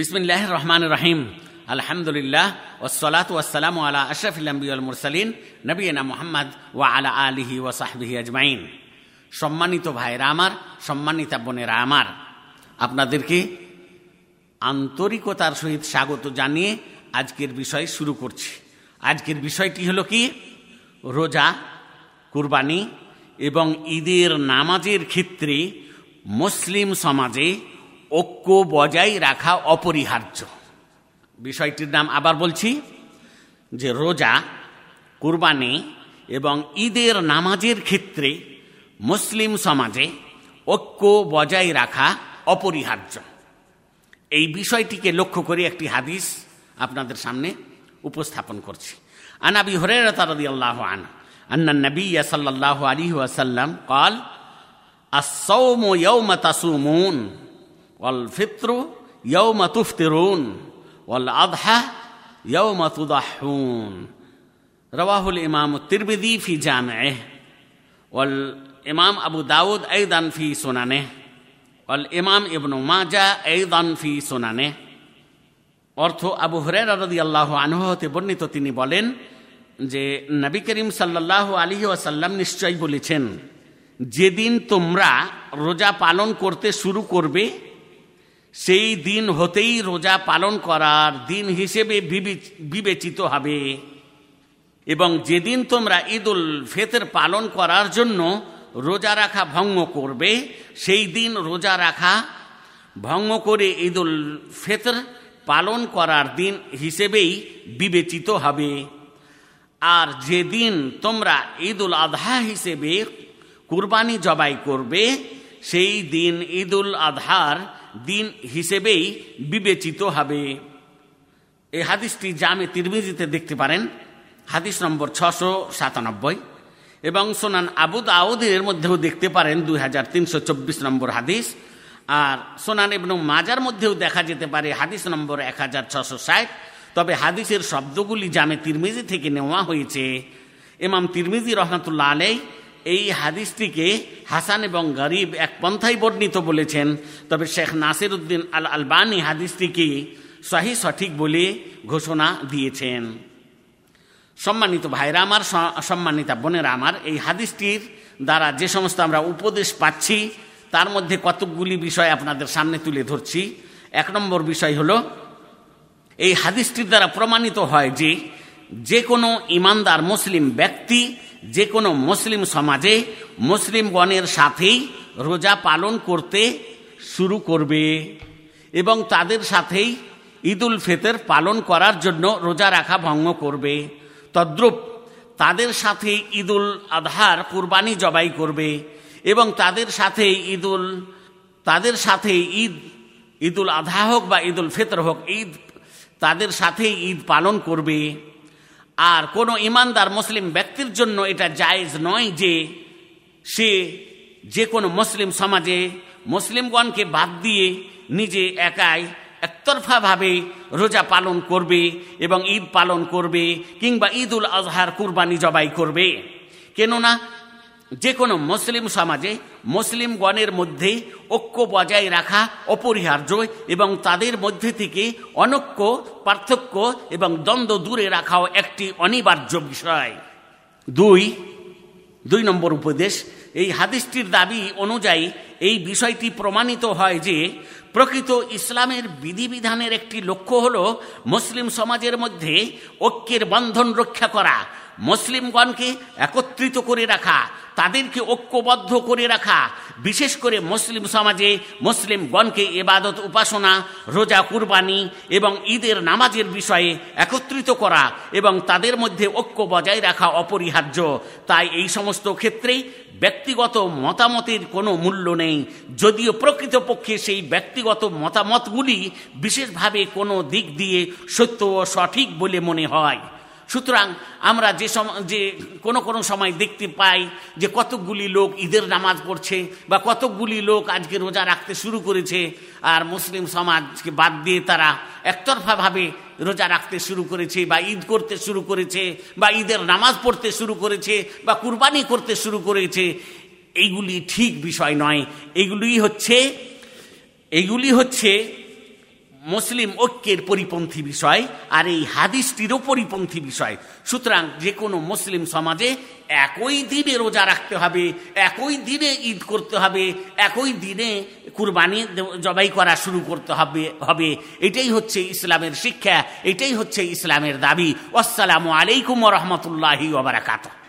বিসমিল্লাহির রহমানির রহিম। আলহামদুলিল্লাহ ওয়াসসালাতু ওয়াসসালামু আলা আশরাফিল আম্বিয়া ওয়াল মুরসালিন নবিয়িনা মুহাম্মদ ওয়া আলা আলিহি ওয়া সাহবিহি আজমাইন। সম্মানিত ভাইরা আমার, সম্মানিতা বোনেরা আমার, আপনাদেরকে আন্তরিকতার সহিত স্বাগত জানিয়ে আজকের বিষয় শুরু করছি। আজকের বিষয়টি হলো কি, রোজা, কুরবানি এবং ঈদের নামাজের ক্ষেত্রে মুসলিম সমাজে ঐক্য বজায় রাখা অপরিহার্য। বিষয়টির নাম আবার বলছি, যে রোজা, কুরবানি এবং ঈদের নামাজের ক্ষেত্রে মুসলিম সমাজে ঐক্য বজায় রাখা অপরিহার্য। এই বিষয়টিকে লক্ষ্য করে একটি হাদিস আপনাদের সামনে উপস্থাপন করছি। আন আবি হুরায়রা রাদিয়াল্লাহু আনহু আন্নান নবিয়্য সাল্লাল্লাহু আলাইহি ওয়াসাল্লাম قال الصوم يوم تصومون والفطر يوم تفطرون والأضحى يوم تضحون رواه الإمام الترمذي في جامعه والإمام أبو داود أيضا في سننه والإمام ابن ماجه أيضا في سننه। অর্থ আবু হুরায়রা রাদিয়াল্লাহু আনহু হতে বর্ণিত, তিনি বলেন যে নবী করিম সাল্লাল্লাহু আলাইহি ওয়াসাল্লাম নিশ্চয়ই বলেছেন, যেদিন তোমরা রোজা পালন করতে শুরু করবে সেই দিন হতেই রোজা পালন করার দিন হিসেবে বিবেচিত হবে, এবং যেদিন তোমরা ঈদুল ফিতর পালন করার জন্য রোজা রাখা ভঙ্গ করবে সেই দিন রোজা রাখা ভঙ্গ করে ঈদুল ফিতর পালন করার দিন হিসেবেই বিবেচিত হবে। আর যেদিন তোমরা ঈদুল আযহা হিসেবে কুরবানি জবাই করবে সেই দিন ঈদুল আযহার দিন হিসেবেই বিবেচিত হবে। এই হাদিসটি জামে তিরমিজিতে দেখতে পারেন, হাদিস নম্বর 697, এবং সুনান আবু দাউদের মধ্যেও দেখতে পারেন 2324 নম্বর হাদিস, আর সুনান ইবনু মাজার মধ্যেও দেখা যেতে পারে হাদিস নম্বর 1660। তবে হাদিসের শব্দগুলি জামে তিরমিজি থেকে নেওয়া হয়েছে। ইমাম তিরমিজি রহমাতুল্লাহ আলাইহি এই হাদিসটিকে হাসান এবং গরিব এক পন্থায় বর্ণিত বলেছেন, তবে শেখ নাসিরউদ্দিন আল আলবানী হাদিসটিকে সহিহ সঠিক বলে ঘোষণা দিয়েছেন। সম্মানিত ভাইরা আমার, সম্মানিতা বোনেরা আমার, এই হাদিসটির দ্বারা যে সমস্ত আমরা উপদেশ পাচ্ছি তার মধ্যে কতকগুলি বিষয় আপনাদের সামনে তুলে ধরছি। এক নম্বর বিষয় হলো, এই হাদিসটির দ্বারা প্রমাণিত হয় যে যে কোনো ইমানদার মুসলিম ব্যক্তি যে কোনো মুসলিম সমাজে মুসলিমগণের সাথেই রোজা পালন করতে শুরু করবে এবং তাদের সাথেই ঈদুল ফিতর পালন করার জন্য রোজা রাখা ভঙ্গ করবে। তদ্রূপ তাদের সাথেই ঈদুল আযহার কুরবানি জবাই করবে এবং তাদের সাথেই ঈদ ঈদুল আযহা হোক বা ঈদুল ফিতর হোক, ঈদ তাদের সাথেই ঈদ পালন করবে। আর কোনো ইমানদার মুসলিম ব্যক্তির জন্য এটা জায়েজ নয় যে সে যে কোনো মুসলিম সমাজে মুসলিমগণকে বাদ দিয়ে নিজে একাই একতরফাভাবে রোজা পালন করবে এবং ঈদ পালন করবে কিংবা ঈদুল আযহার কুরবানি জবাই করবে। কেননা যে কোনো মুসলিম সমাজে মুসলিমগণের মধ্যে ঐক্য বজায় রাখা অপরিহার্য এবং তাদের মধ্যে থেকে অনৈক্য, পার্থক্য এবং দ্বন্দ্ব দূরে রাখাও একটি অনিবার্য বিষয়। দুই নম্বর উপদেশ, এই হাদিসটির দাবি অনুযায়ী এই বিষয়টি প্রমাণিত হয় যে প্রকৃত ইসলামের বিধিবিধানের একটি লক্ষ্য হল মুসলিম সমাজের মধ্যে ঐক্যের বন্ধন রক্ষা করা, মুসলিমগণকে একত্রিত করে রাখা, তাদেরকে ঐক্যবদ্ধ করে রাখা, বিশেষ করে মুসলিম সমাজে মুসলিমগণকে ইবাদত, উপাসনা, রোজা, কুরবানি এবং ঈদের নামাজের বিষয়ে একত্রিত করা এবং তাদের মধ্যে ঐক্য বজায় রাখা অপরিহার্য। তাই এই সমস্ত ক্ষেত্রেই ব্যক্তিগত মতামতের কোনো মূল্য নেই, যদিও প্রকৃতপক্ষে সেই ব্যক্তিগত মতামতগুলি বিশেষভাবে কোনো দিক দিয়ে সত্য ও সঠিক বলে মনে হয়। সুতরাং আমরা যে কোনো সময় দেখতে পাই যে কতকগুলি লোক ঈদের নামাজ পড়ছে বা কতকগুলি লোক আজকে রোজা রাখতে শুরু করেছে, আর মুসলিম সমাজকে বাদ দিয়ে তারা একতরফাভাবে রোজা রাখতে শুরু করেছে বা ঈদ করতে শুরু করেছে বা ঈদের নামাজ পড়তে শুরু করেছে বা কুরবানি করতে শুরু করেছে। এইগুলি ঠিক বিষয় নয়। এইগুলি হচ্ছে মুসলিম ঐক্যের পরিপন্থী বিষয়, আর এই হাদিসটিরও পরিপন্থী বিষয়। সুতরাং যে কোনো মুসলিম সমাজে একই দিনে রোজা রাখতে হবে, একই দিনে ঈদ করতে হবে, একই দিনে কুরবানি জবাই করা শুরু করতে হবে। এটাই হচ্ছে ইসলামের শিক্ষা, এটাই হচ্ছে ইসলামের দাবি। আসসালামু আলাইকুম ওয়া রাহমাতুল্লাহি ওয়া বারাকাতুহু।